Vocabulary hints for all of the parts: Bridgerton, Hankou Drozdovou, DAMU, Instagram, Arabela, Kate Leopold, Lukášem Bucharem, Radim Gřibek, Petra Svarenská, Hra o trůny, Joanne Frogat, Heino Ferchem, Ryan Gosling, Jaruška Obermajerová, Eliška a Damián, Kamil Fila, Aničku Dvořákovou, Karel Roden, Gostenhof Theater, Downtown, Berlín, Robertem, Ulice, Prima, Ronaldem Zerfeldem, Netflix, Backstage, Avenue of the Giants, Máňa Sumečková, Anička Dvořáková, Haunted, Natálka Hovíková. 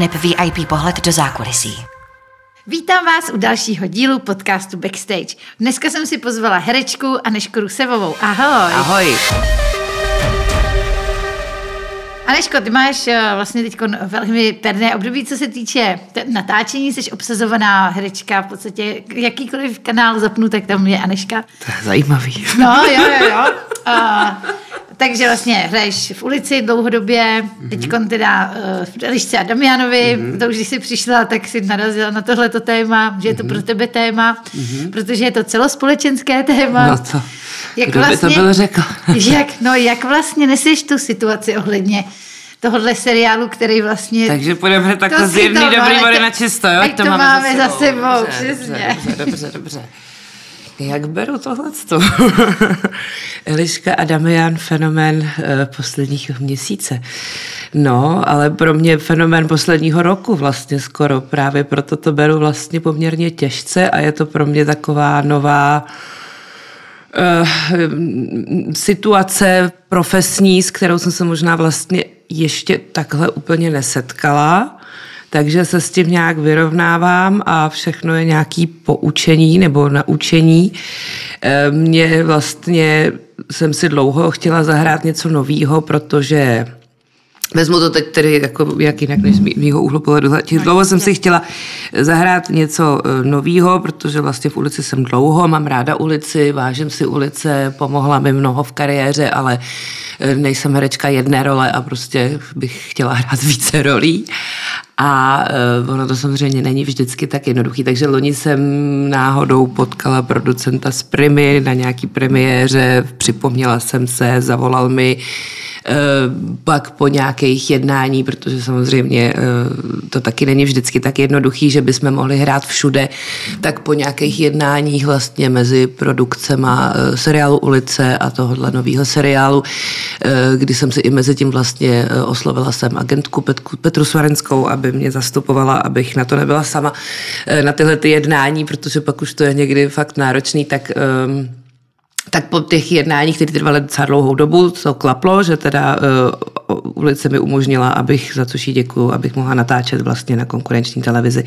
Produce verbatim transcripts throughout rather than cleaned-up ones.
aneb V I P pohled do zákulisí. Vítám vás u dalšího dílu podcastu Backstage. Dneska jsem si pozvala herečku Anežku Rusevovou. Ahoj. Ahoj. Anežko, ty máš vlastně teď velmi perné období, co se týče natáčení, jsi obsazovaná herečka, v podstatě jakýkoliv kanál zapnu, tak tam je Anežka. To je zajímavý. No, jo, jo, jo. A, takže vlastně hraješ v Ulici dlouhodobě, mm-hmm. teďkon teda v Elišce a Damiánovi, mm-hmm. to už když jsi přišla, tak jsi narazila na tohleto téma, že je to mm-hmm. pro tebe téma, mm-hmm. protože je to celospolečenské téma. No to, jak kdo vlastně, by to byl řekl? jak, no, jak vlastně neseš tu situaci ohledně tohohle seriálu, který vlastně... Takže půjdeme takhle z jedný dobrý vody na čisto, jo? Tak to, to máme za sebou, za sebou dobře, přesně. Dobře, dobře, dobře. Jak beru tohleto? Eliška a Damián, fenomén e, posledních měsíce. No, ale pro mě fenomén posledního roku vlastně skoro. Právě proto to beru vlastně poměrně těžce a je to pro mě taková nová e, situace profesní, s kterou jsem se možná vlastně ještě takhle úplně nesetkala. Takže se s tím nějak vyrovnávám a všechno je nějaký poučení nebo naučení. Mě vlastně, jsem si dlouho chtěla zahrát něco novýho, protože vezmu to teď tedy jako jak jinak než z mýho úhlu pohledu. Dlouho jsem si chtěla zahrát něco novýho, protože vlastně v Ulici jsem dlouho, mám ráda Ulici, vážím si Ulice, pomohla mi mnoho v kariéře, ale nejsem herečka jedné role a prostě bych chtěla hrát více rolí. A ono to samozřejmě není vždycky tak jednoduchý, takže loni jsem náhodou potkala producenta z Primy na nějaký premiéře, připomněla jsem se, zavolal mi, pak po nějakých jednání, protože samozřejmě to taky není vždycky tak jednoduchý, že bychom mohli hrát všude, tak po nějakých jednáních vlastně mezi produkcema seriálu Ulice a tohohle nového seriálu, kdy jsem si i mezi tím vlastně oslovila jsem agentku Petru Svarenskou, aby mě zastupovala, abych na to nebyla sama na tyhle ty jednání, protože pak už to je někdy fakt náročný, tak... Tak po těch jednáních, které trvaly docela dlouhou dobu, to klaplo, že teda uh, Ulice mi umožnila, abych, za což jí děkuju, abych mohla natáčet vlastně na konkurenční televizi.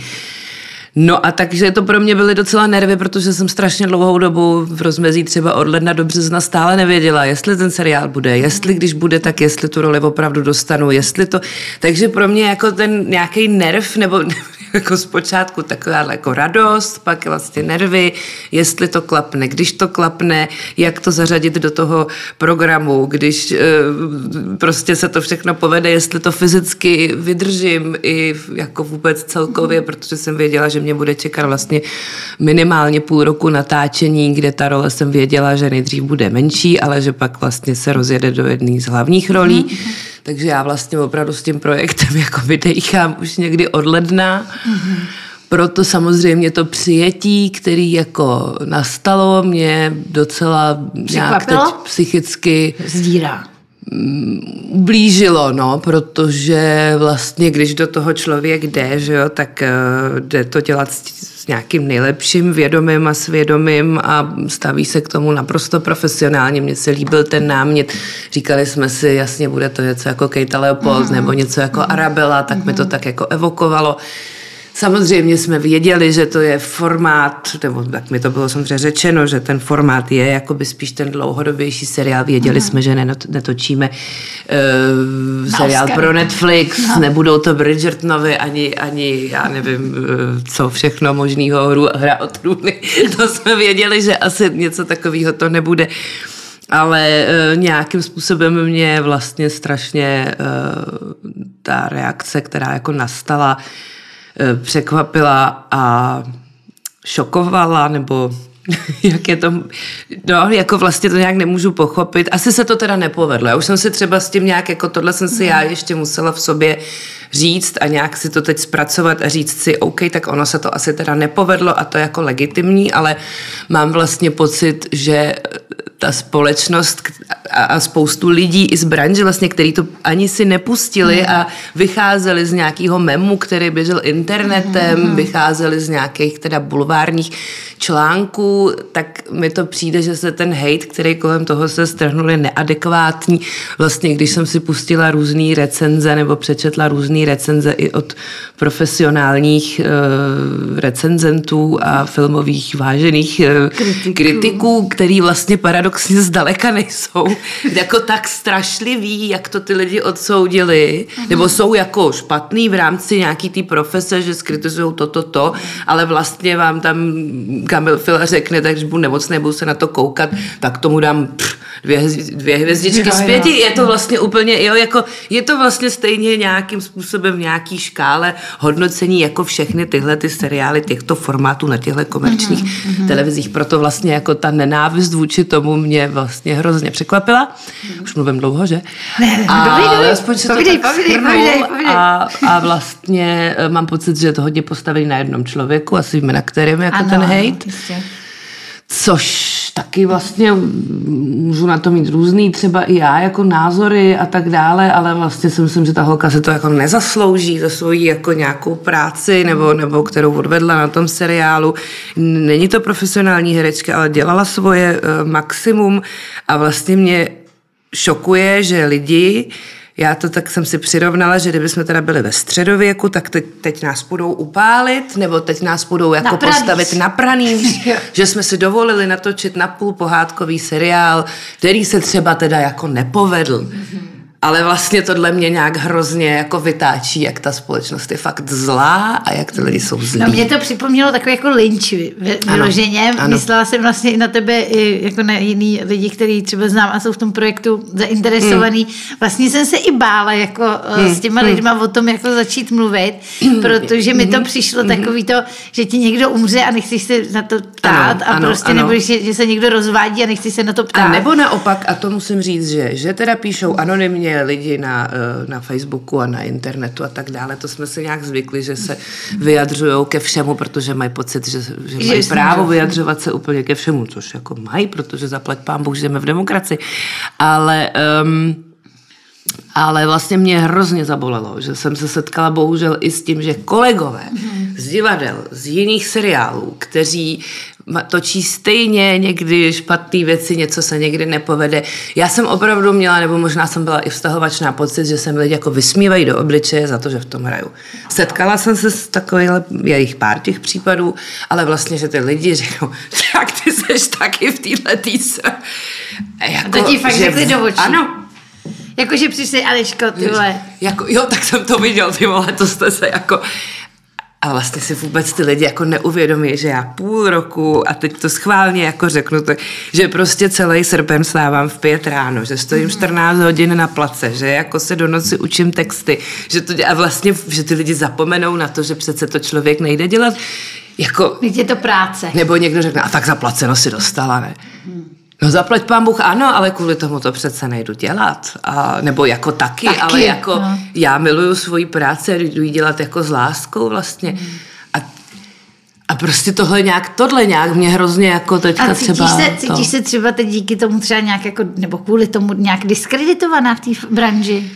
No a takže to pro mě byly docela nervy, protože jsem strašně dlouhou dobu v rozmezí třeba od ledna do března stále nevěděla, jestli ten seriál bude, jestli když bude, tak jestli tu roli opravdu dostanu, jestli to... Takže pro mě jako ten nějaký nerv, nebo jako zpočátku taková jako radost, pak vlastně nervy, jestli to klapne, když to klapne, jak to zařadit do toho programu, když e, prostě se to všechno povede, jestli to fyzicky vydržím i jako vůbec celkově, protože jsem věděla, že mě bude čekat vlastně minimálně půl roku natáčení, kde ta role jsem věděla, že nejdřív bude menší, ale že pak vlastně se rozjede do jedné z hlavních rolí. Mm-hmm. Takže já vlastně opravdu s tím projektem jako vydejchám už někdy od ledna. Mm-hmm. Proto samozřejmě to přijetí, který jako nastalo, mě docela nějak teď psychicky... Zdírá. Blížilo, no, protože vlastně, když do toho člověk jde, že jo, tak uh, jde to dělat s, s nějakým nejlepším vědomým a svědomým a staví se k tomu naprosto profesionálně. Mně se líbil ten námět. Říkali jsme si, jasně, bude to něco jako Kate Leopold mm. nebo něco jako mm. Arabela, tak mm. mi to tak jako evokovalo. Samozřejmě jsme věděli, že to je formát, nebo tak mi to bylo samozřejmě řečeno, že ten formát je jakoby spíš ten dlouhodobější seriál. Věděli mm. jsme, že netočíme uh, seriál pro Netflix, no. Nebudou to Bridgertonovi ani, ani já nevím, co všechno možného, hru, Hra o trůny. To jsme věděli, že asi něco takového to nebude. Ale e, nějakým způsobem mě vlastně strašně e, ta reakce, která jako nastala, překvapila a šokovala, nebo jak je to, no jako vlastně to nějak nemůžu pochopit. Asi se to teda nepovedlo. Já už jsem si třeba s tím nějak, jako tohle jsem si já ještě musela v sobě říct a nějak si to teď zpracovat a říct si, OK, tak ono se to asi teda nepovedlo a to je jako legitimní, ale mám vlastně pocit, že ta společnost a, a spoustu lidí i z branže, vlastně, který to ani si nepustili mm. a vycházeli z nějakého memu, který běžel internetem, mm. vycházeli z nějakých teda bulvárních článků, tak mi to přijde, že se ten hejt, který kolem toho se strhnul, je neadekvátní. Vlastně, když jsem si pustila různý recenze nebo přečetla různý recenze i od profesionálních uh, recenzentů a filmových vážených uh, kritiků. kritiků, který vlastně paradoxně zdaleka nejsou jako tak strašlivý, jak to ty lidi odsoudili, aha. nebo jsou jako špatný v rámci nějaký té profese, že skritizujou toto, to, ale vlastně vám tam Kamil Fila řekne, takže budu nemocný, budu se na to koukat, tak tomu dám pff, dvě, dvě hvězdičky z pěti. Je to vlastně úplně, jo, jako je to vlastně stejně nějakým způsobem v nějaký škále hodnocení jako všechny tyhle ty seriály těchto formátů na těchto komerčních mm-hmm. televizích. Proto vlastně jako ta nenávist vůči tomu mě vlastně hrozně překvapila. Už mluvím dlouho, že? Povídej, povídej, a, a vlastně mám pocit, že je to hodně postavený na jednom člověku, asi víme, na kterém jako ano, ten hejt. Jistě. Což taky vlastně můžu na to mít různý, třeba i já jako názory a tak dále, ale vlastně si myslím, že ta holka se to jako nezaslouží za svoji jako nějakou práci nebo, nebo kterou odvedla na tom seriálu. Není to profesionální herečka, ale dělala svoje uh, maximum a vlastně mě šokuje, že lidi, já to tak jsem si přirovnala, že kdybychom teda byli ve středověku, tak teď, teď nás budou upálit, nebo teď nás budou jako na postavit na pranýř, že jsme si dovolili natočit napůl pohádkový seriál, který se třeba teda jako nepovedl. Mm-hmm. Ale vlastně tohle mě nějak hrozně jako vytáčí, jak ta společnost je fakt zlá a jak ty lidi jsou zlí. No mě to připomnělo takové jako lynč vyloženě. Myslela jsem vlastně i na tebe, i jako na jiný lidi, který třeba znám a jsou v tom projektu zainteresovaný. Mm. Vlastně jsem se i bála jako mm. s těma mm. lidma o tom, jako začít mluvit, mm. protože mi to přišlo mm. takový to, že ti někdo umře a nechceš se na to ptát ano, a ano, prostě nebo že se někdo rozvádí a nechceš se na to ptát. A nebo naopak, a to musím říct, že, že teda píšou anonymně lidi na, na Facebooku a na internetu a tak dále. To jsme se nějak zvykli, že se vyjadřujou ke všemu, protože mají pocit, že, že mají Jež právo vyjadřovat se úplně ke všemu, což jako mají, protože zaplať pán Bůh, žijeme v demokracii. Ale um, ale vlastně mě hrozně zabolelo, že jsem se setkala bohužel i s tím, že kolegové mm. z divadel, z jiných seriálů, kteří točí stejně někdy špatné věci, něco se někdy nepovede. Já jsem opravdu měla, nebo možná jsem byla i vztahovačná pocit, že se mi lidi jako vysmívají do obličeje za to, že v tom hraju. Setkala jsem se s takovýhle, je jich pár těch případů, ale vlastně, že ty lidi řeknou, tak ty seš taky v téhle týce. Jako, to ti fakt řekli do očí. Ano. Jakože přišli, Aleško, ty vole. Jako, jo, tak jsem to viděl, ty vole, to jste se jako... A vlastně si vůbec ty lidi jako neuvědomí, že já půl roku, a teď to schválně jako řeknu, to, že prostě celý srpen stávám v pět ráno, že stojím čtrnáct hodin na place, že jako se do noci učím texty, že to, a vlastně, že ty lidi zapomenou na to, že přece to člověk nejde dělat. Jako, je to práce. Nebo někdo řekne, a tak zaplaceno si dostala, ne? Hmm. No zaplať pán Bůh, ano, ale kvůli tomu to přece nejdu dělat. A, nebo jako taky, taky ale jako no. Já miluju svoji práci a jdu ji dělat jako s láskou vlastně. Mm. A, a prostě tohle nějak, tohle nějak mě hrozně jako teďka a cítíš třeba... Se, cítíš se třeba teď díky tomu třeba nějak jako, nebo kvůli tomu nějak diskreditovaná v té branži?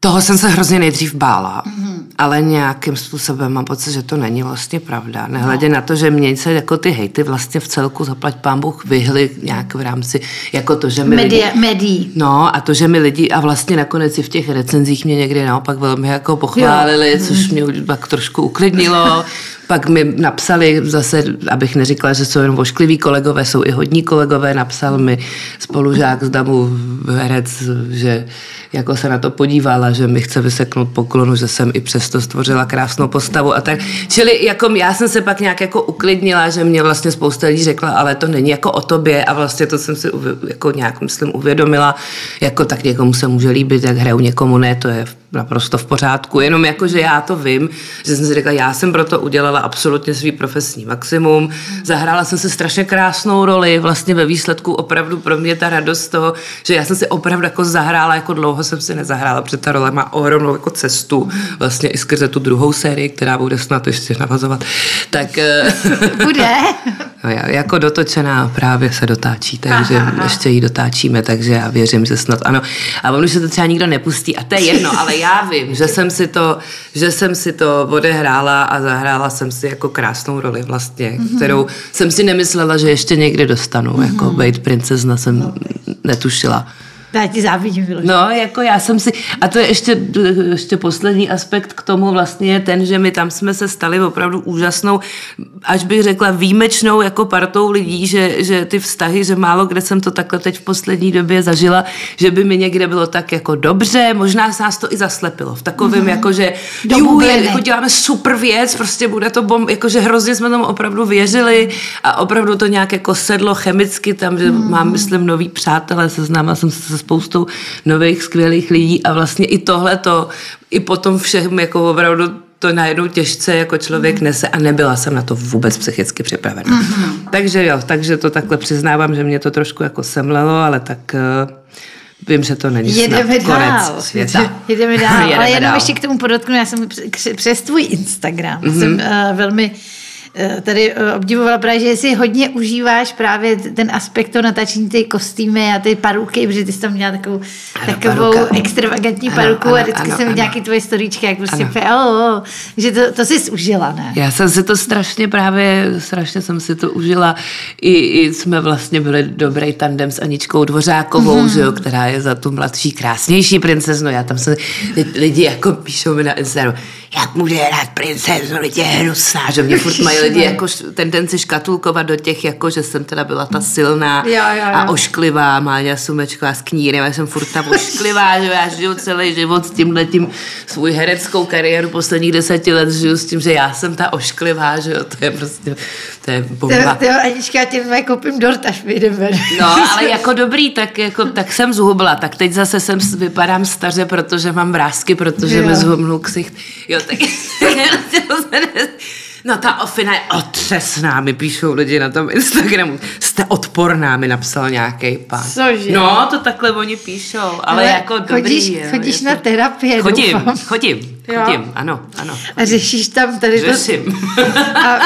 Toho jsem se hrozně nejdřív bála, mm-hmm. ale nějakým způsobem mám pocit, že to není vlastně pravda. Nehledě no. na to, že mě se jako ty hejty vlastně v celku zaplať pán Bůh vyhly nějak v rámci, jako to, že mi Media, lidi... Medii. No a to, že mi lidi a vlastně nakonec i v těch recenzích mě někdy naopak velmi jako pochválili, jo. což mě pak trošku uklidnilo. Pak mi napsali zase, abych neříkala, že jsou jen voškliví kolegové, jsou i hodní kolegové, napsal mi spolužák z Damu herec, že jako se na to podívala, že mi chce vyseknout poklonu, že jsem i přesto stvořila krásnou postavu a tak. Čili jako já jsem se pak nějak jako uklidnila, že mě vlastně spousta lidí řekla, ale to není jako o tobě a vlastně to jsem si jako nějak myslím uvědomila, jako tak někomu se může líbit, jak hraju někomu ne, to je naprosto v pořádku, jenom jako, že já to vím, že jsem si řekla, já jsem proto udělala absolutně svý profesní maximum, zahrála jsem si strašně krásnou roli, vlastně ve výsledku opravdu pro mě ta radost toho, že já jsem si opravdu jako zahrála, jako dlouho jsem si nezahrála, protože ta role má ohromnou jako cestu, vlastně i skrze tu druhou sérii, která bude snad ještě navazovat, tak... Bude? No, jako dotočená právě se dotáčí, takže aha, aha. ještě ji dotáčíme, takže já věřím, že snad ano. A on už se to třeba nikdo nepustí a to je jedno, ale já vím, že jsem si to, že jsem si to odehrála a zahrála jsem si jako krásnou roli vlastně, mm-hmm. kterou jsem si nemyslela, že ještě někdy dostanu, mm-hmm. jako být princezna jsem no. netušila. Já ti závidím vyložit. No, jako já jsem si... A to je ještě, ještě poslední aspekt k tomu vlastně je ten, že my tam jsme se stali opravdu úžasnou, až bych řekla výjimečnou jako partou lidí, že, že ty vztahy, že málo kde jsem to takhle teď v poslední době zažila, že by mi někde bylo tak jako dobře, možná se nás to i zaslepilo. V takovém mm-hmm. jako, že jú, jako děláme super věc, prostě bude to bomb, jakože hrozně jsme tomu opravdu věřili a opravdu to nějak jako sedlo chemicky tam, že mm-hmm. mám, myslím, nový přátelé, seznámila jsem se spoustou nových skvělých lidí a vlastně i tohle to, i potom všem jako opravdu to najednou těžce jako člověk nese a nebyla jsem na to vůbec psychicky připravena. Mm-hmm. Takže jo, takže to takhle přiznávám, že mě to trošku jako semlelo, ale tak uh, vím, že to není snad konec světa. Jedeme dál, Jedeme ale jenom dál. Ještě k tomu podotknu, já jsem přes tvůj Instagram, mm-hmm. jsem uh, velmi tady obdivovala právě, že si hodně užíváš právě ten aspekt toho natáčení ty kostýmy a ty paruky, protože ty jsi tam měla takovou, ano, takovou paruka, extravagantní ano, paruku ano, a vždycky ano, jsem ano. nějaký tvoje storíčky, jak prostě pěl, oh, že to, to jsi užila, ne? Já jsem si to strašně právě, strašně jsem si to užila. I, i jsme vlastně byli dobrý tandem s Aničkou Dvořákovou, mm. že jo, která je za tu mladší, krásnější princeznu. Já tam se lidi jako píšou mi na Instagramu, jak může hrát princeznu, lidi je hnusná, že mě furt mají lidi jako tendenci škatulkovat do těch, jako že jsem teda byla ta silná já, já, já. a ošklivá, Máňa Sumečková s knírem, já jsem furt ta ošklivá, že já žiju celý život s tímhletím, svůj hereckou kariéru posledních deseti let žiju s tím, že já jsem ta ošklivá, že jo, to je prostě, to je bomba. To, to, Anička, já tím koupím dort, až vyjdeme. No, ale jako dobrý, tak, jako, tak jsem zhubla, tak teď zase jsem, vypadám staře, protože mám vrásky, protože mi zhubnul ksicht. Jo, tak no ta ofina je otřesná, mi píšou lidi na tom Instagramu. Jste odporná, mi napsal nějakej pán. Cože? No, to takhle oni píšou, ale no, jako dobrý. Chodíš, je, chodíš no, na to... terapie, chodím, doufám. Chodím, chodím, chodím, ano, ano. Chodím. A řešíš tam tady to? Řeším. A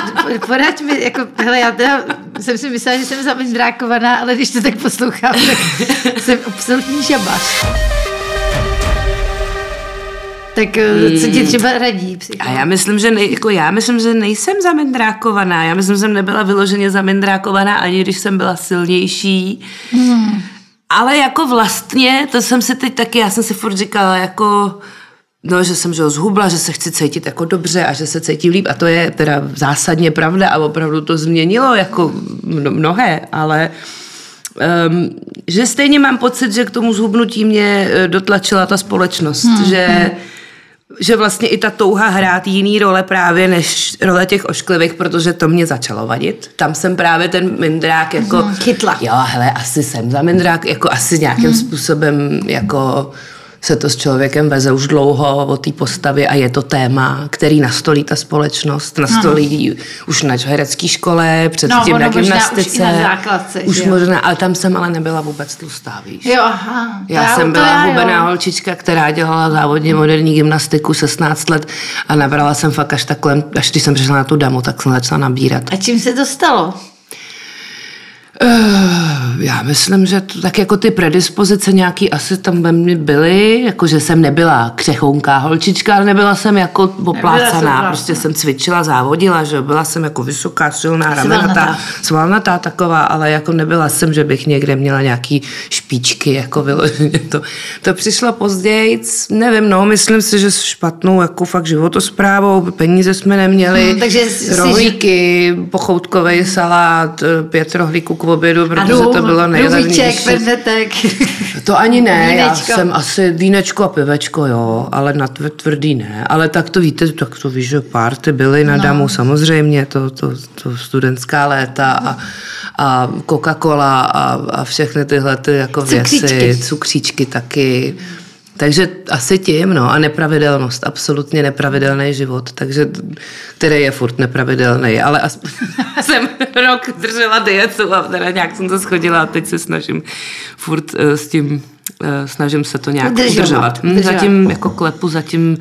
poraď mi, jako, hele, já teda jsem si myslela, že jsem zamindrákovaná, ale když to tak poslouchám, tak jsem absolutní žabař. Tak co ti třeba radí psycholog? A já myslím, že nej, jako já myslím, že nejsem zamindrákovaná. Já myslím, že jsem nebyla vyloženě zamindrákovaná, ani když jsem byla silnější. Hmm. Ale jako vlastně, to jsem si teď taky, já jsem si furt říkala, jako, no, že jsem že ho zhubla, že se chci cítit jako dobře a že se cítím líp. A to je teda zásadně pravda a opravdu to změnilo jako mnohé, ale... Um, že stejně mám pocit, že k tomu zhubnutí mě dotlačila ta společnost, hmm. že, že vlastně i ta touha hrát jiný role právě než role těch ošklivých, protože to mě začalo vadit. Tam jsem právě ten mindrák jako... Hmm, chytla. Jo, hele, asi jsem za mindrák, jako asi nějakým hmm. způsobem jako... se to s člověkem veze už dlouho o té postavě a je to téma, který nastolí ta společnost, nastolí no. už na herecké škole, předtím no, na gymnastice. Možná už i na základce. Už možná, ale tam jsem ale nebyla vůbec tlustá, víš. Jo, aha. Já, já jsem byla hubená holčička, která dělala závodně moderní gymnastiku šestnáct let a nabrala jsem fakt až takhle, až když jsem přišla na tu damu, tak jsem začala nabírat. A čím se to stalo? Já myslím, že to, tak jako ty predispozice nějaký asi tam ve mně byly, jako že jsem nebyla křechounká holčička, ale nebyla jsem jako poplácaná, jsem prostě jsem cvičila, závodila, že byla jsem jako vysoká, silná, ramenatá, svalnatá taková, ale jako nebyla jsem, že bych někde měla nějaký špičky, jako vyloženě to. To přišlo později, nevím, no, myslím si, že s špatnou jako fakt životosprávou, peníze jsme neměli, hmm, rohlíky, jsi... pochoutkovej salát, pět rohlíků k obědu, protože dům, to bylo nejlevnější. To ani ne, vínečko. Já jsem asi vínečko a pivečko, jo, ale na tvrdý ne. Ale tak to víte, tak to víš, že párty byly na no. damu, samozřejmě, to, to, to studentská léta a, a Coca-Cola a, a všechny tyhle ty jako věci, cukříčky taky. Takže asi tím, no, a nepravidelnost, absolutně nepravidelný život, takže, který je furt nepravidelný, ale aspoň jsem rok držela dietu a teda nějak jsem to schodila a teď se snažím furt uh, s tím, uh, snažím se to nějak držovat. udržovat. Hm, zatím jako klepu, zatím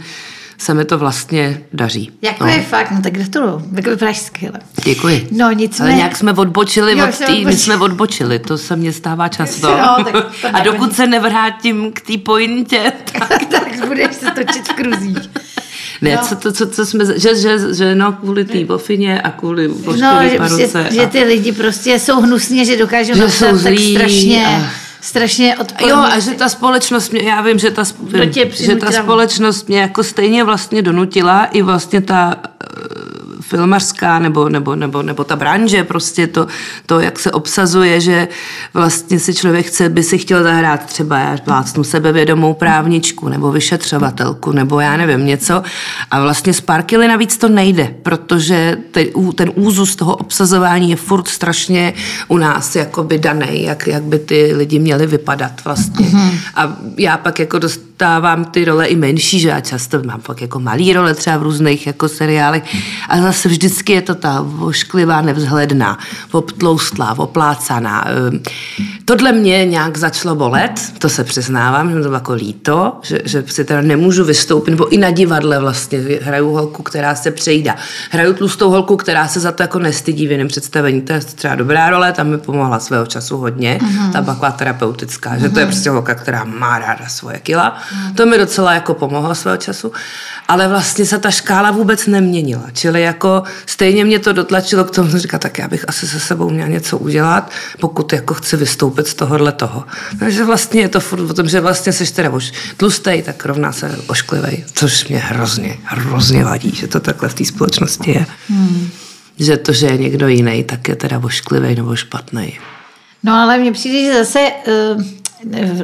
se mi to vlastně daří. Jako no. Je fakt, no tak gratuluju. Jako vypadáš skvěle. Děkuji. No nic. Ale nějak jsme odbočili jo, od té, my jsme odbočili, to se mně stává často. No, tak a dokud se nevrátím k té pointě, tak... tak budeš se točit v kruzích. Ne, no. co, to, co, co jsme, že, že, že no, kvůli té bofině a kvůli voškový no, že, a... že ty lidi prostě jsou hnusně, že dokážou že napsat tak strašně... A... strašně odporný. Jo, a že ta společnost mě, já vím, že ta, že ta společnost mě jako stejně vlastně donutila i vlastně ta uh, filmařská nebo, nebo, nebo, nebo ta branže, prostě to, to, jak se obsazuje, že vlastně si člověk chce, by si chtěl zahrát třeba já plácnu sebevědomou právničku nebo vyšetřovatelku nebo já nevím něco a vlastně z Parkily navíc to nejde, protože ten, ten úzus toho obsazování je furt strašně u nás jakoby danej, jak, jak by ty lidi mě měly vypadat vlastně. Mm-hmm. A já pak jako dostávám ty role i menší, že já často mám pak jako malý role třeba v různých jako seriálech a zase vždycky je to ta ošklivá, nevzhledná, obtloustlá, oplácaná. Tohle mě nějak začalo bolet, to se přiznávám, že mi to bylo jako líto, že, že si teda nemůžu vystoupit, nebo i na divadle vlastně hraju holku, která se přejídá. Hraju tlustou holku, která se za to jako nestydí v jiném představení. To je třeba dobrá role, tam mi pomohla svého času hodně, mm-hmm. ta baklá terapeutická, že to je prostě holka, která má ráda svoje kila. To mi docela jako pomohlo svého času, ale vlastně se ta škála vůbec neměnila. Čili jako stejně mě to dotlačilo k tomu, že říká, tak já bych asi se sebou měla něco udělat, pokud jako chci vystoupit z tohohle toho. Takže vlastně je to furt o tom, že vlastně seš teda už tlustej, tak rovná se ošklivej, což mě hrozně, hrozně vadí, že to takhle v té společnosti je. Hmm. Že to, že je někdo jiný, tak je teda ošklivej nebo špatnej. No ale mně přijde, že zase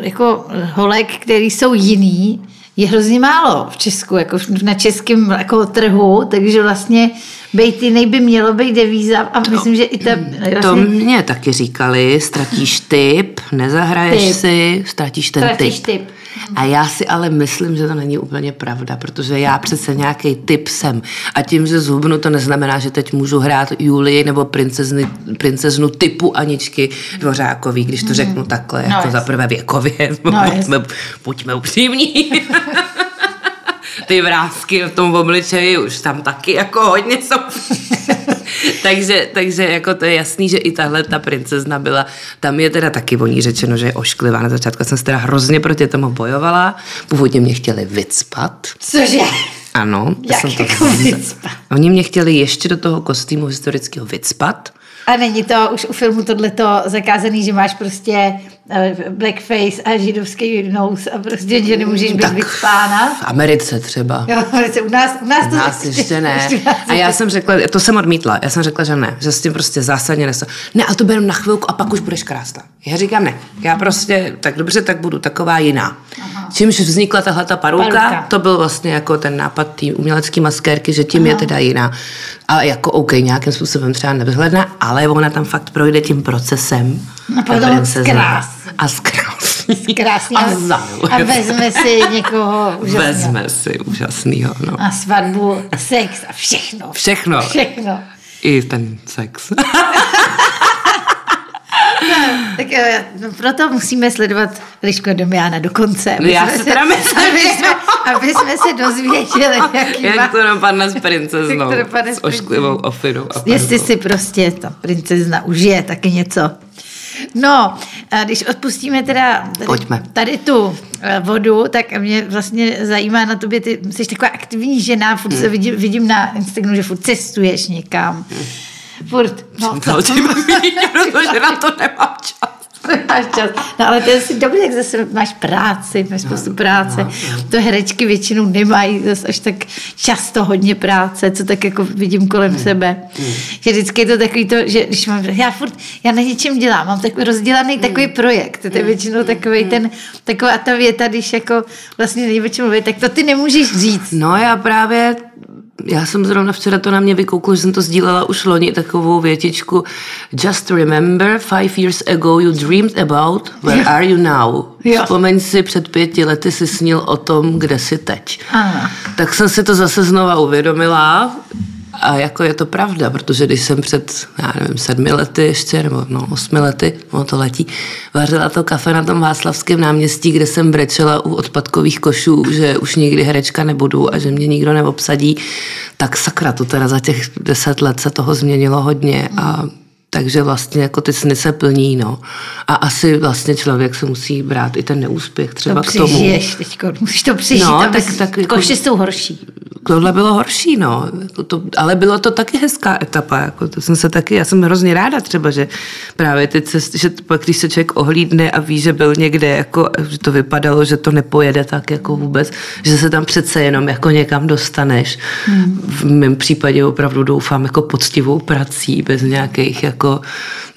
jako holek, který jsou jiný, je hrozně málo v Česku, jako na českém jako trhu, takže vlastně bejt jinej by mělo být devíza a myslím, že i ta... Vlastně... To mě taky říkali, ztratíš typ, nezahraješ typ. si, ztratíš ten ztratíš typ. typ. A já si ale myslím, že to není úplně pravda, protože já přece nějaký typ jsem. A tím, že zhubnu, to neznamená, že teď můžu hrát Julii nebo princezny, princeznu typu Aničky Dvořákový, když to řeknu takhle, no jako za prvé věkově. No buďme, buďme upřímní. Ty vrásky v tom obličeji už tam taky jako hodně jsou. takže, takže jako to je jasný, že i tahle ta princezna byla, tam je teda taky o ní řečeno, že je ošklivá. Na začátku jsem se teda hrozně proti tomu bojovala. Původně mě chtěli vycpat. Cože? Ano. Jak jsem to jako vycpat? Oni mě chtěli ještě do toho kostýmu historického vycpat. A není to už u filmu tohleto zakázaný, že máš prostě blackface a židovský nose a prostě, že nemůžeš být vycpána? V Americe třeba. Jo, v Americe, u nás, u nás to... U nás ještě, ještě ne. A já jsem řekla, to jsem odmítla, já jsem řekla, že ne, že s tím prostě zásadně nesla. Ne, a to bude jenom na chvilku a pak už budeš krásná. Já říkám ne, já prostě, tak dobře, tak budu taková jiná. Aha. Čímž vznikla tahle ta paruka, to byl vlastně jako ten nápad té umělecké maskérky, že tím Aha. je teda jiná. A jako OK, nějakým způsobem třeba nevzhledná, ale ona tam fakt projde tím procesem. A potom zkrás. A zkrásný. Zkrásný. A, a vezme si někoho úžasného. Vezme si úžasného, no. A svatbu, sex a všechno. Všechno. Všechno. I ten sex. No, tak no, proto musíme sledovat Elišku a Damiána do konce. No, já se teda myslím, aby jsme se dozvěděli, jaký má... Jak to dopadne s princeznou, s ošklivou ofinou. Jestli si prostě ta princezna užije taky něco. No, a když odpustíme teda tady, tady tu vodu, tak mě vlastně zajímá na tobě, ty jsi taková aktivní žena, furt mm. se vidím, vidím na Instagramu, že furt cestuješ někam. Mm. Furt. No, to, to, protože na to nemám čas. Nemáš čas. No ale to je dobrý, tak zase máš práci, máš spoustu práce. No, no, no. To herečky většinou nemají zase až tak často hodně práce, co tak jako vidím kolem mm. sebe. Mm. Že vždycky je to takový to, že když mám, já furt, já na něčem dělám, mám tak rozdělaný mm. takový projekt, to je většinou takový mm. ten, taková ta věta, když jako vlastně největšinou mluví, tak to ty nemůžeš říct. No já právě já jsem zrovna včera to na mě vykouklo, že jsem to sdílela už loni, takovou větičku. Just remember, five years ago you dreamed about, where yeah. are you now? Yeah. Vzpomeň si, před pěti lety si snil o tom, kde jsi teď. Aha. Tak jsem si to zase znova uvědomila a jako je to pravda, protože když jsem před, já nevím, sedmi lety ještě, nebo no, osmi lety, ono to letí, vařila to kafe na tom Václavském náměstí, kde jsem brečela u odpadkových košů, že už nikdy herečka nebudu a že mě nikdo neobsadí, tak sakra, to teda za těch deset let se toho změnilo hodně a takže vlastně jako ty sny se plní, no. A asi vlastně člověk se musí brát i ten neúspěch třeba to k tomu. To přežiješ teďko, musíš to přežít. No, tak, tak, jako, koši jsou horší. Tohle bylo horší, no. To, ale bylo to taky hezká etapa, jako to jsem se taky, já jsem hrozně ráda třeba, že právě ty cesty, že pak, když se člověk ohlídne a ví, že byl někde, jako, že to vypadalo, že to nepojede tak jako vůbec, že se tam přece jenom jako někam dostaneš. Hmm. V mém případě opravdu doufám jako poctivou prací, bez nějakých jako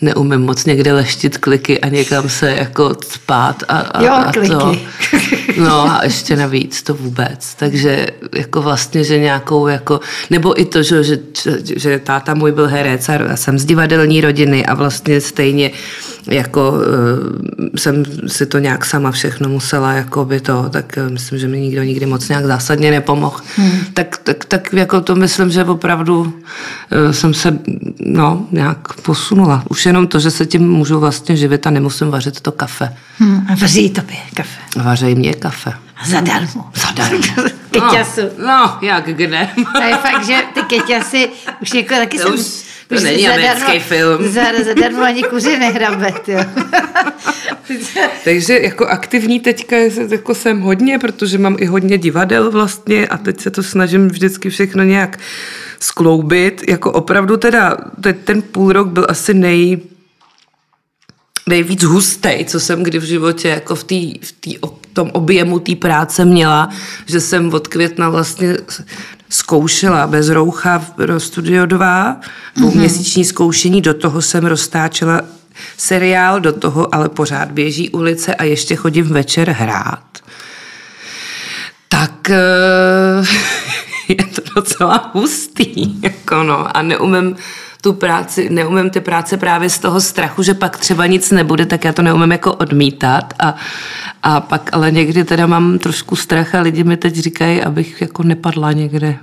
neumím moc někde leštit kliky a někam se jako cpát a, a, jo, a to. No a ještě navíc to vůbec. Takže jako vlastně, že nějakou jako, nebo i to, že, že, že táta můj byl herec a já jsem z divadelní rodiny a vlastně stejně jako jsem si to nějak sama všechno musela jako by to, tak myslím, že mi nikdo nikdy moc nějak zásadně nepomohl. Hmm. Tak, tak, tak jako to myslím, že opravdu jsem se no nějak posunula. Už jenom to, že se tím můžu vlastně živit a nemusím vařit to kafe. Hmm. A vaří tobě kafe. A vaří mě kafe. Zadarmo. Zadarmo. Keťasu. No, no, jak kde. To je fakt, že ty keťasy už někdo taky to jsem... Už... To už není americký film. Zadarmo ani kuři nehrabet, jo. Takže jako aktivní teďka jako jsem hodně, protože mám i hodně divadel vlastně a teď se to snažím vždycky všechno nějak skloubit. Jako opravdu teda teď ten půl rok byl asi nej... nejvíc hustej, co jsem kdy v životě jako v, tý, v tý, tom objemu té práce měla, že jsem od května vlastně zkoušela bez roucha do Studio dva, dvouměsíční zkoušení, do toho jsem roztáčela seriál, do toho ale pořád běží Ulice a ještě chodím večer hrát. Tak... je to docela hustý, jako no, a neumím tu práci, neumím ty práce právě z toho strachu, že pak třeba nic nebude, tak já to neumím jako odmítat a, a pak ale někdy teda mám trošku strach a lidi mi teď říkají, abych jako nepadla někde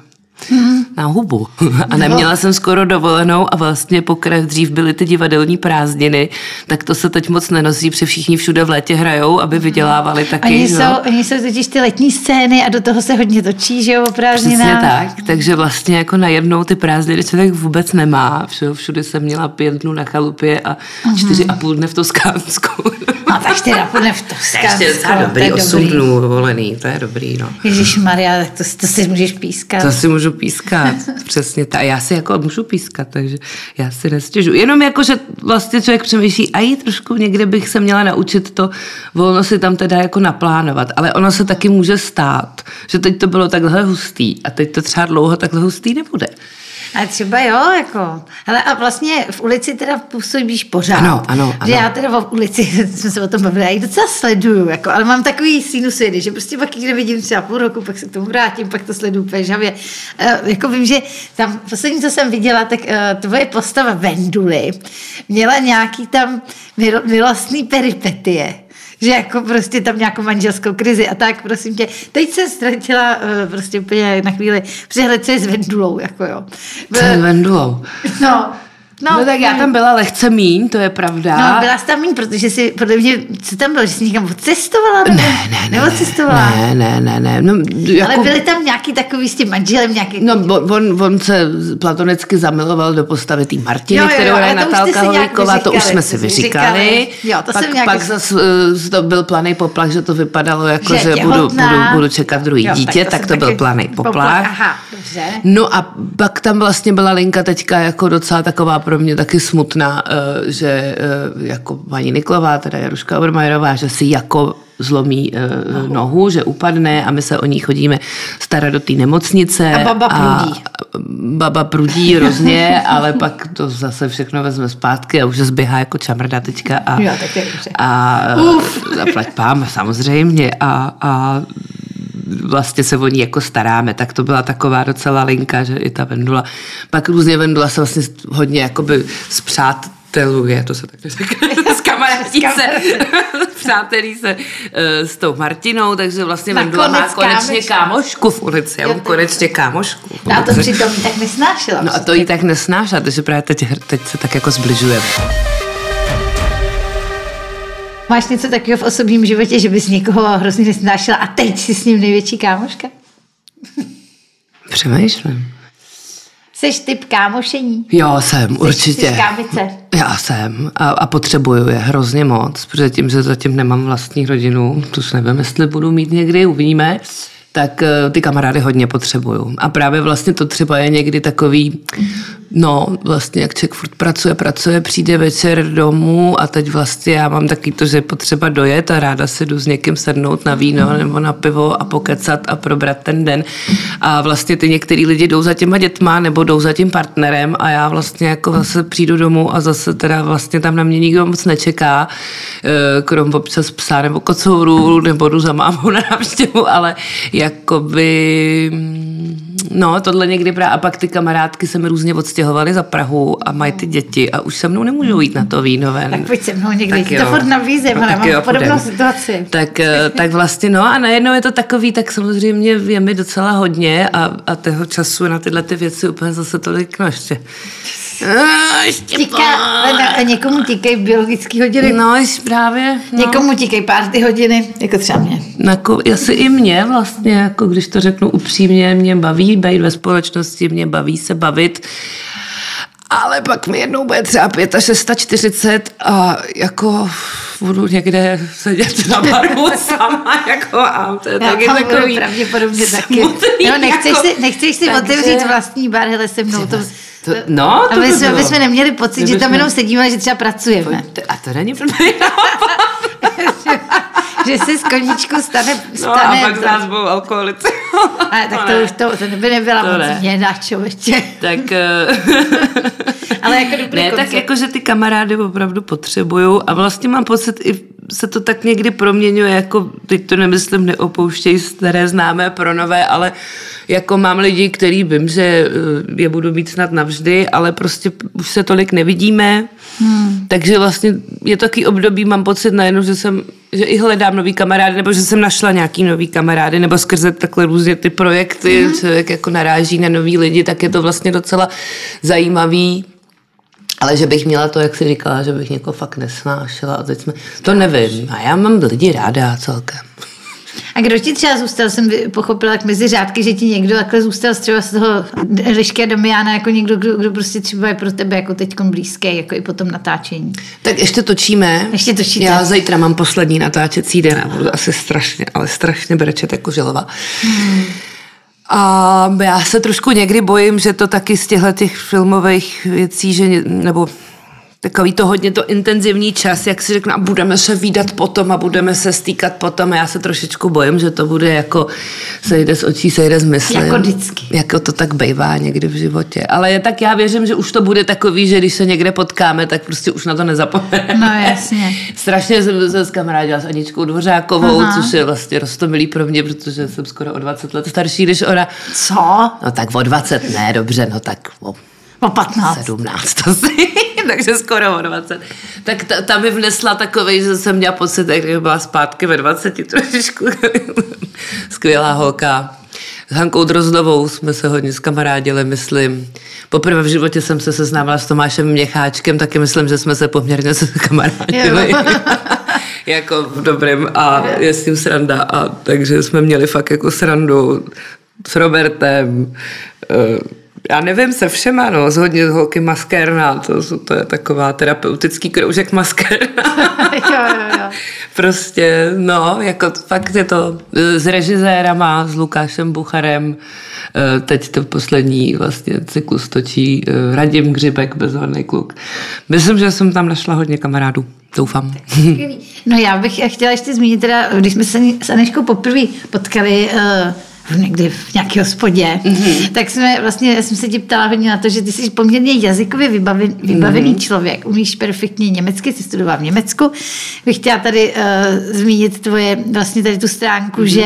hmm. na hubu. A neměla jsem skoro dovolenou a vlastně pokrav dřív byly ty divadelní prázdniny, tak to se teď moc nenosí, protože všichni všude v létě hrajou, aby vydělávali taky. Oni jsou, no. Oni jsou totiž ty letní scény a do toho se hodně točí, že jo, o prázdninách. Přesně tak, takže vlastně jako najednou ty prázdniny člověk vůbec nemá. Všude jsem měla pět dnů na chalupě a uhum. čtyři a půl dne v Toskánsku. No tak čtyři a půl dne v Toskánsku. Ještě a dobrý, osm dnů dovolený, to je dobrý, no. Ježišmarja, tak to, to si můžeš pískat. To si můžu pískat, přesně tak. A já si jako můžu pískat, takže já si nestěžuji. Jenom jako, že vlastně člověk přemýšlí, a i trošku někde bych se měla naučit to volno si tam teda jako naplánovat, ale ono se taky může stát, že teď to bylo takhle hustý a teď to třeba dlouho takhle hustý nebude. A třeba jo, jako. Hele, a vlastně v Ulici teda působíš pořád. Ano, ano, ano. Že já teda v Ulici, jsme se o tom bavili, já ji docela sleduju, jako, ale mám takový sinusoidy, že prostě pak někde vidím třeba půl roku, pak se k tomu vrátím, pak to sleduju pežavě. E, jako vím, že tam poslední, co jsem viděla, tak e, tvoje postava Venduly měla nějaký tam milostný peripetie. Že jako prostě tam nějakou manželskou krizi a tak, prosím tě. Teď jsem ztratila prostě úplně na chvíli přehled, co je s Vendulou, jako jo. Co je s Vendulou? No, no, no tak já tam byla lehce míň, to je pravda. No, byla jsi tam míň, protože si, podle mě, co tam bylo, že jsi někam odcestovala? Ne, ne, ne. Neodcestovala? Ne, ne, ne, ne. No, jako... Ale byly tam nějaký takový s tím manželem nějaký... No, on, on se platonicky zamiloval do postavy té Martiny, jo, jo, kterou je Natálka Hovíková, to už jsme si vyříkali. Jo, to pak, jsem nějak... Pak zase uh, to byl planý poplach, že to vypadalo jako, že, že budu, budu, budu čekat druhý jo, dítě, tak to, tak to byl planý poplach. Aha, dobře. No a pak tam vlastně byla linka teďka jako docela taková pro mě taky smutná, že jako paní Niklová, teda Jaruška Obermajerová, že si jako zlomí nohu. nohu, že upadne a my se o ní chodíme starat do té nemocnice. A baba prudí. A baba prudí hrozně, ale pak to zase všechno vezme zpátky a už se zběhá jako čamrda teďka. A, jo, tak je dobře. A zaplať pám, samozřejmě. A, a vlastně se o ní jako staráme, tak to byla taková docela linka, že i ta Vendula. Pak různě Vendula se vlastně hodně jakoby zpřáteluje, to se tak řekne, s kamarádí se, přátelí se uh, s tou Martinou, takže vlastně tak Vendula má konečně kámočka. kámošku v ulici, jo, konečně kámošku. No a to takže, přitom jí tak nesnášela. No a to jí tak nesnášela, takže právě teď, teď se tak jako zbližujeme. Máš něco takového v osobním životě, že bys někoho hrozně nesnášela a teď jsi s ním největší kámoška? Přemýšlím. Jseš typ kámošení? Jo, jsem, jseš, určitě. Jseš kámice? Já jsem a, a potřebuju je hrozně moc, protože tím, že zatím nemám vlastní rodinu, to už nevím, jestli budu mít někdy, uvidíme, tak ty kamarády hodně potřebuju. A právě vlastně to třeba je někdy takový, no vlastně jak člověk furt pracuje, pracuje, přijde večer domů a teď vlastně já mám taky to, že je potřeba dojet a ráda si jdu s někým sednout na víno nebo na pivo a pokecat a probrat ten den. A vlastně ty některý lidi jdou za těma dětma nebo jdou za tím partnerem a já vlastně jako zase přijdu domů a zase teda vlastně tam na mě nikdo moc nečeká, krom občas psa nebo kocourů, nebo jdu za mámou na návštěvu, ale jakoby, no tohle někdy právě, a pak ty kamarádky se mi různě odstěhovaly za Prahu a mají ty děti a už se mnou nemůžou jít na to víno ven. Tak pojď se mnou někdy, tak to furt nabízím, ale mám podobnou situaci. Tak, tak vlastně no a najednou je to takový, tak samozřejmě je mi docela hodně a, a toho času na tyhle ty věci úplně zase tolik, no ještě. A, ještě Tíká, a někomu tíkají biologické hodiny. No, právě. No. Někomu tíkají párty hodiny, jako třeba mě. Jako, asi i mě vlastně, jako když to řeknu upřímně, mě baví být ve společnosti, mě baví se bavit. Ale pak mi jednou bude třeba pět a čtyřicet a jako budu někde sedět na baru sama jako a to je taky takový pravděpodobně taky. Smutný, no, nechceš, jako, si, nechceš si takže otevřít vlastní bar, hele se mnou to. To, no, to aby, jsme, aby jsme neměli pocit, to že tam jenom sedíme, ale že třeba pracujeme. To, a to není problém. Že se z koníčku stane... stane no a pak s názvou alkoholici. Ale tak to už to, to by nebyla to moc ne. Měna, člověče. Tak... ale jako dobrý ne, koncept. Tak jako, že ty kamarády opravdu potřebuju a vlastně mám pocit i se to tak někdy proměňuje, jako teď to nemyslím, neopouštějí staré známé pro nové, ale jako mám lidi, který vím, že je budu mít snad navždy, ale prostě už se tolik nevidíme, hmm. takže vlastně je takový období, mám pocit najednou, že jsem, že i hledám nový kamarády, nebo že jsem našla nějaký nový kamarády, nebo skrze takhle různě ty projekty, hmm. člověk jako naráží na nový lidi, tak je to vlastně docela zajímavý. Ale že bych měla to, jak jsi říkala, že bych někoho fakt nesnášela a teď jsme... To nevím. A já mám lidi ráda celkem. A kdo ti třeba zůstal, jsem pochopila tak mezi řádky, že ti někdo takhle zůstal třeba z toho Elišky a Damiána, jako někdo, kdo, kdo prostě třeba je pro tebe jako teďkon blízký, jako i po tom natáčení. Tak ještě točíme. Ještě točíte. Já zítra mám poslední natáčecí den a budu asi strašně, ale strašně brečet jako želova. Hmm. A já se trošku někdy bojím, že to taky z těchto těch filmových věcí, že, nebo takový to hodně to intenzivní čas, jak si řeknu, a budeme se vídat potom a budeme se stýkat potom. A já se trošičku bojím, že to bude jako sejde z očí, sejde z mysli. Jako vždycky. Jako to tak bývá někdy v životě. Ale tak já věřím, že už to bude takový, že když se někde potkáme, tak prostě už na to nezapomeneme. No jasně. Strašně jsem se s kamarádila s Aničkou Dvořákovou, aha. což je vlastně roztomilý pro mě, protože jsem skoro o dvacet let starší než ona. Co? No tak o dvacet ne, dobře, no tak o... O patnáct. sedmnáct asi, takže skoro o dvacet. Tak ta, ta mi vnesla takovej, že jsem měla pocit, jak byla zpátky ve dvaceti trošičku. Skvělá holka. S Hankou Drozdovou jsme se hodně zkamarádili, myslím. Poprvé v životě jsem se seznámila s Tomášem Měcháčkem, taky myslím, že jsme se poměrně kamarádili. Jako v dobrém a je s ním sranda. A takže jsme měli fakt jako srandu s Robertem, já nevím, se všema, no, zhodně holky Maskérna, to, to je taková terapeutický kroužek Maskérna. jo, jo, jo. Prostě, no, jako fakt je to s režisérama, s Lukášem Bucharem, teď to poslední vlastně cyklus točí Radim Gřibek, bezhodný kluk. Myslím, že jsem tam našla hodně kamarádů. Doufám. No já bych chtěla ještě zmínit teda, když jsme se s Anežkou poprvé potkali někdy v nějaké hospodě, mm-hmm. tak jsme vlastně, já jsem se tě ptala hodně na to, že ty jsi poměrně jazykově vybaven, vybavený mm-hmm. člověk, umíš perfektně německy, jsi studoval v Německu. Bych chtěla tady uh, zmínit tvoje, vlastně tady tu stránku, mm-hmm. že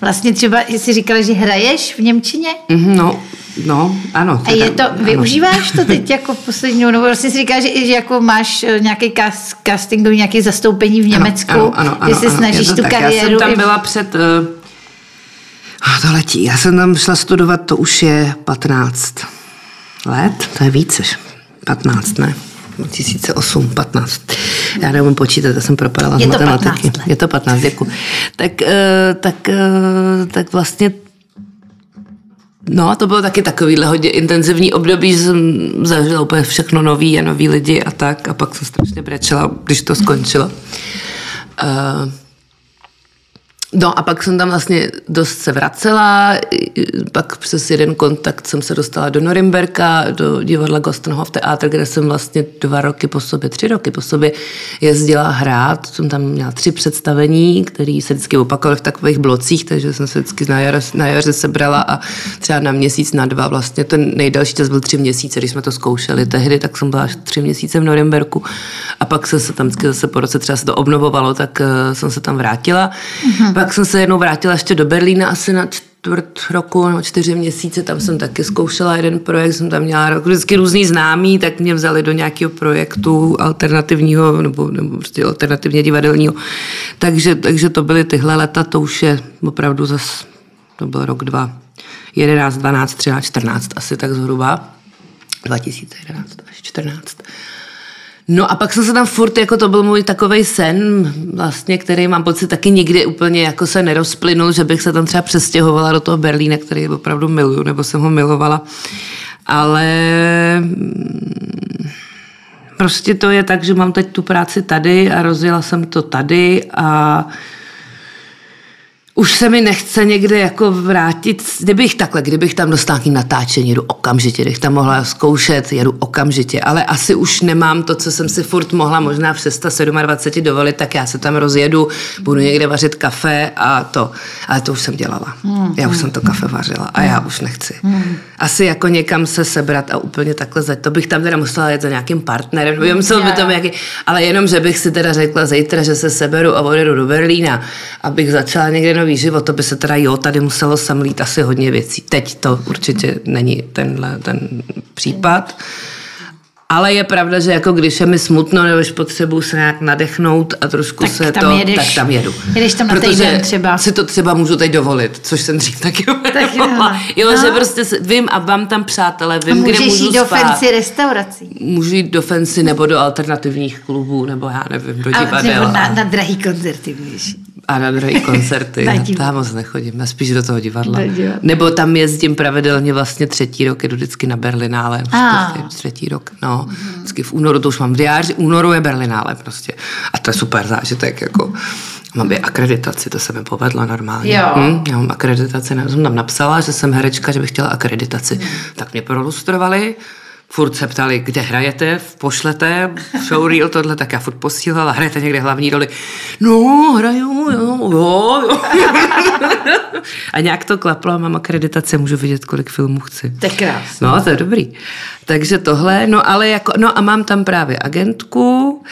vlastně třeba jsi říkala, že hraješ v němčině? Mm-hmm, no, no, ano. A je to, ano. Využíváš to teď jako poslední, nebo vlastně si říkáš, že, že jako máš nějaký casting, nějaké zastoupení v Německu, ano, ano, ano, kde se ano, snažíš tu tak. kariéru. Já jsem tam byla před... Uh, To letí. Já jsem tam šla studovat, to už je patnáct let, to je více, patnáct, ne, dva tisíce osm, patnáct. Já nemůžu počítat, já jsem propadala z matematiky. patnáct let. Je to patnáct, děkuji. Tak, tak, tak vlastně, no to bylo taky takovýhle hodně intenzivní období, že jsem zažila úplně všechno nový a nový lidi a tak, a pak jsem strašně brečela, když to skončilo. Uh, No a pak jsem tam vlastně dost se vracela, pak přes jeden kontakt jsem se dostala do Norimberka, do divadla Gostenhof Theater, kde jsem vlastně dva roky po sobě, tři roky po sobě jezdila hrát. Jsem tam měla tři představení, které se vždycky opakovaly v takových blocích, takže jsem se vždycky na jaře, na jaře sebrala a třeba na měsíc, na dva. Vlastně ten nejdelší čas byl tři měsíce, když jsme to zkoušeli tehdy, tak jsem byla až tři měsíce v Norimberku a pak jsem se tam vždycky zase po roce, třeba se to obnovovalo, tak jsem se tam vrátila. Mhm. Tak jsem se jednou vrátila ještě do Berlína asi na čtvrt roku, no čtyři měsíce, tam jsem taky zkoušela jeden projekt, jsem tam měla vždycky různý známí, tak mě vzali do nějakého projektu alternativního, nebo, nebo prostě alternativně divadelního. Takže, takže to byly tyhle leta, to už je opravdu zase, to byl rok dva, jedenáct, dvanáct, třináct, čtrnáct, asi tak zhruba, dva tisíce jedenáct až čtrnáct. No a pak jsem se tam furt, jako to byl můj takovej sen, vlastně, který mám pocit taky nikdy úplně jako se nerozplynul, že bych se tam třeba přestěhovala do toho Berlína, který opravdu miluju, nebo jsem ho milovala. Ale prostě to je tak, že mám teď tu práci tady a rozjela jsem to tady a už se mi nechce někde jako vrátit, kdybych takhle, kdybych tam dostala nějaký natáčení, jedu okamžitě, kdybych tam mohla zkoušet, jedu okamžitě, ale asi už nemám to, co jsem si furt mohla možná v dvacet sedm dovolit, tak já se tam rozjedu, budu někde vařit kafe a to, ale to už jsem dělala, já už jsem to kafe vařila a já už nechci. Asi jako někam se sebrat a úplně takhle zač, to bych tam teda musela jet za nějakým partnerem, by musel by to nějaký, ale jenom, že bych si teda řekla zítra, že se seberu a odjedu do Berlína, abych začala někde nový život, to by se teda, jo, tady muselo samlít asi hodně věcí. Teď to určitě není tenhle ten případ. Ale je pravda, že jako když je mi smutno, nebo potřebuji se nějak nadechnout a trošku tak se to... Jedeš, tak tam jedu. Jedeš tam na týden třeba. Si to třeba můžu teď dovolit, což jsem dřív taky tak mohla. Jo, no. Že prostě vím a mám tam přátelé, vím, kde můžu jít spát. Můžeš jít do fancy restaurací. Můžu jít do fancy nebo do alternativních klubů, nebo já nevím, do divadel. A na, na drahý koncerty můžeš. A na druhé koncerty. Na tam moc nechodím, já spíš do toho divadla. divadla. Nebo tam jezdím pravidelně vlastně třetí rok, jdu vždycky na Berlinále. Prostě třetí rok, no. Vždycky v únoru, to už mám v diáři, únoru je Berlinále prostě. A to je super zážitek, jako. Mám i akreditaci, to se mi povedlo normálně. Hm? Já mám akreditaci, já jsem tam napsala, že jsem herečka, že bych chtěla akreditaci. Hmm. Tak mě prolustrovali. Furt se ptali, kde hrajete, pošlete, showreel, tohle, tak já furt posílala, hrajete někde hlavní roli. No, hraju, jo, jo. A nějak to klaplo, mám akreditace, můžu vidět, kolik filmů chci. To je krásné. No, to je dobrý. Takže tohle, no ale jako, no a mám tam právě agentku,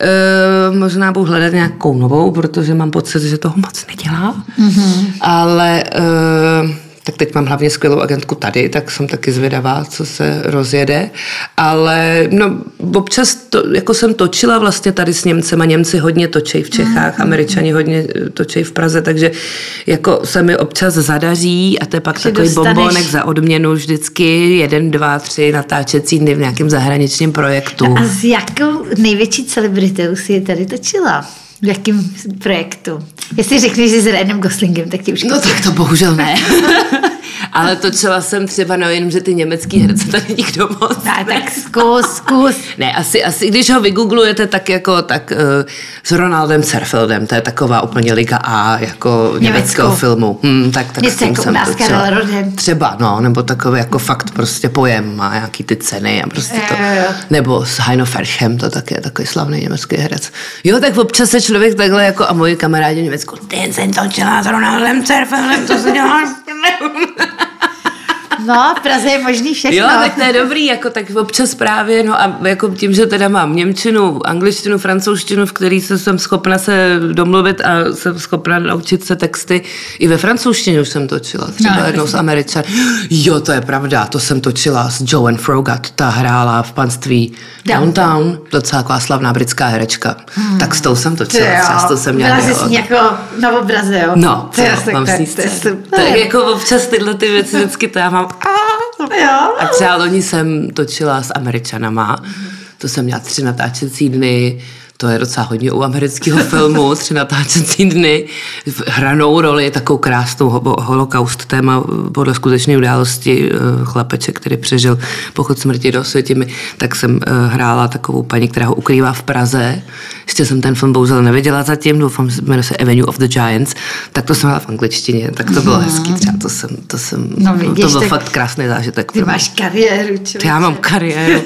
e, možná budu hledat nějakou novou, protože mám pocit, že toho moc nedělá, mm-hmm. ale... E, tak teď mám hlavně skvělou agentku tady, tak jsem taky zvědavá, co se rozjede. Ale no, občas, to, jako jsem točila vlastně tady s Němcema, Němci hodně točí v Čechách, Američani hodně točí v Praze, takže jako se mi občas zadaří a to je pak že takový dostaneš... bombonek za odměnu vždycky, jeden, dva, tři natáčecí dny v nějakém zahraničním projektu. No a s jakou největší celebritou si je tady točila? V jakém projektu? Jestli řekneš, že s Ryanem Goslingem, tak ti už... No tak to bohužel ne. Ale točila jsem třeba, no jenom, že ty německý herce tady nikdo moc. Ne, tak zkus, zkus. Ne, asi, asi, když ho vygooglujete, tak jako, tak uh, s Ronaldem Zerfeldem, to je taková úplně liga A, jako německého filmu. Hm, tak, tak něco jako u nás Karel Roden. Třeba, no, nebo takový jako fakt prostě pojem má nějaký ty ceny a prostě to. Nebo s Heino Ferchem, to taky je takový slavný německý herec. Jo, tak občas se člověk takhle jako, a moji kamarádi německý tisku, ty jsem točila s Ronaldem Zerfeldem, co se dělá s těmi. No, v Praze je možný všechno. Jo, tak to je dobrý, jako tak občas právě, no a jako tím, že teda mám němčinu, angličtinu, francouzštinu, v který jsem schopna se domluvit a jsem schopna naučit se texty. I ve francouzštině už jsem točila, třeba no, jednou s Američan. Jo, to je pravda, to jsem točila s Joanne Frogat, ta hrála v panství Downtown, docela slavná britská herečka. Hmm. Tak s tou jsem točila, třeba to jsem měla. Byla jsi jako na obraze, jo? No, to jo, mám tak, to je super. Tak jako občas tyhle ty věci vždycky tam mám. A třeba loni jsem točila s Američanama, to jsem měla tři natáčecí dny, to je docela hodně u amerického filmu, tři natáčecí dny, hranou roli, takovou krásnou holokaust téma podle skutečné události, chlapeček, který přežil pochod smrti do Osvětimi, tak jsem hrála takovou paní, která ho ukrývá v Praze, ještě jsem ten film bohužel neviděla zatím, doufám, že jmenuje se Avenue of the Giants, tak to jsem hrála v angličtině, tak to bylo hezký třeba, to jsem, to jsem, no, vidíš, to byl tak fakt krásný zážitek. Ty máš kariéru, člověče. Já mám kariéru.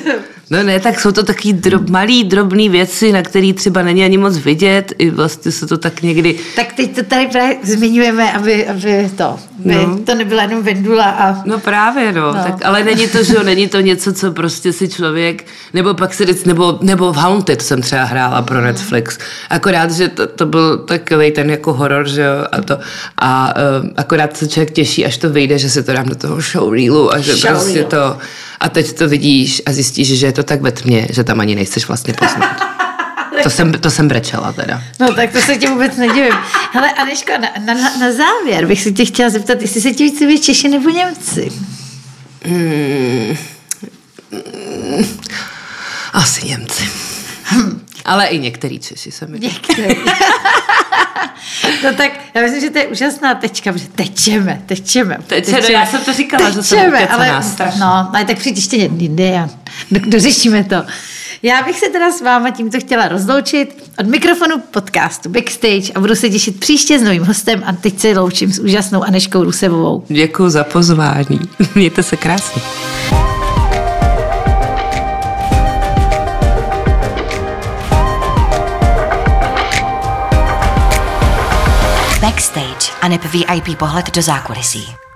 No ne, tak jsou to taky drob, malý, drobný věci, na který třeba není ani moc vidět, i vlastně se to tak někdy... Tak teď to tady právě zmiňujeme, aby, aby to, aby no. to nebyla jenom vendula a... No právě, no, no. Tak, ale není to, že jo, není to něco, co prostě si člověk, nebo pak se říct, nebo, nebo v Haunted jsem třeba hrála pro Netflix, akorát, že to, to byl takovej ten jako horor, že jo, a to, a um, akorát se člověk těší, až to vyjde, že si to dám do toho showreelu a že show prostě reel. To... A teď to vidíš a zjistíš, že je to tak ve tmě, že tam ani nejseš vlastně poznat. To jsem, to jsem brečela teda. No tak to se tě vůbec nedivím. Hele Anežko, na, na, na závěr bych se tě chtěla zeptat, jestli se ti víc líbí Češi nebo Němci? Hmm. Asi Němci. Hm. Ale i některý Češi se mi... Některý. No tak, já myslím, že to je úžasná tečka, protože tečeme, tečeme. Tečeme, tečeme. Já jsem to říkala, tečeme, že jsem ukecaná strašně. No, ale tak přijď ještě někdy a dořešíme to. Já bych se teda s váma tímto chtěla rozloučit od mikrofonu podcastu Backstage a budu se těšit příště s novým hostem a teď se loučím s úžasnou Anežkou Rusevovou. Děkuji za pozvání. Mějte se krásně. Backstage a neb V I P pohled do zákulisí.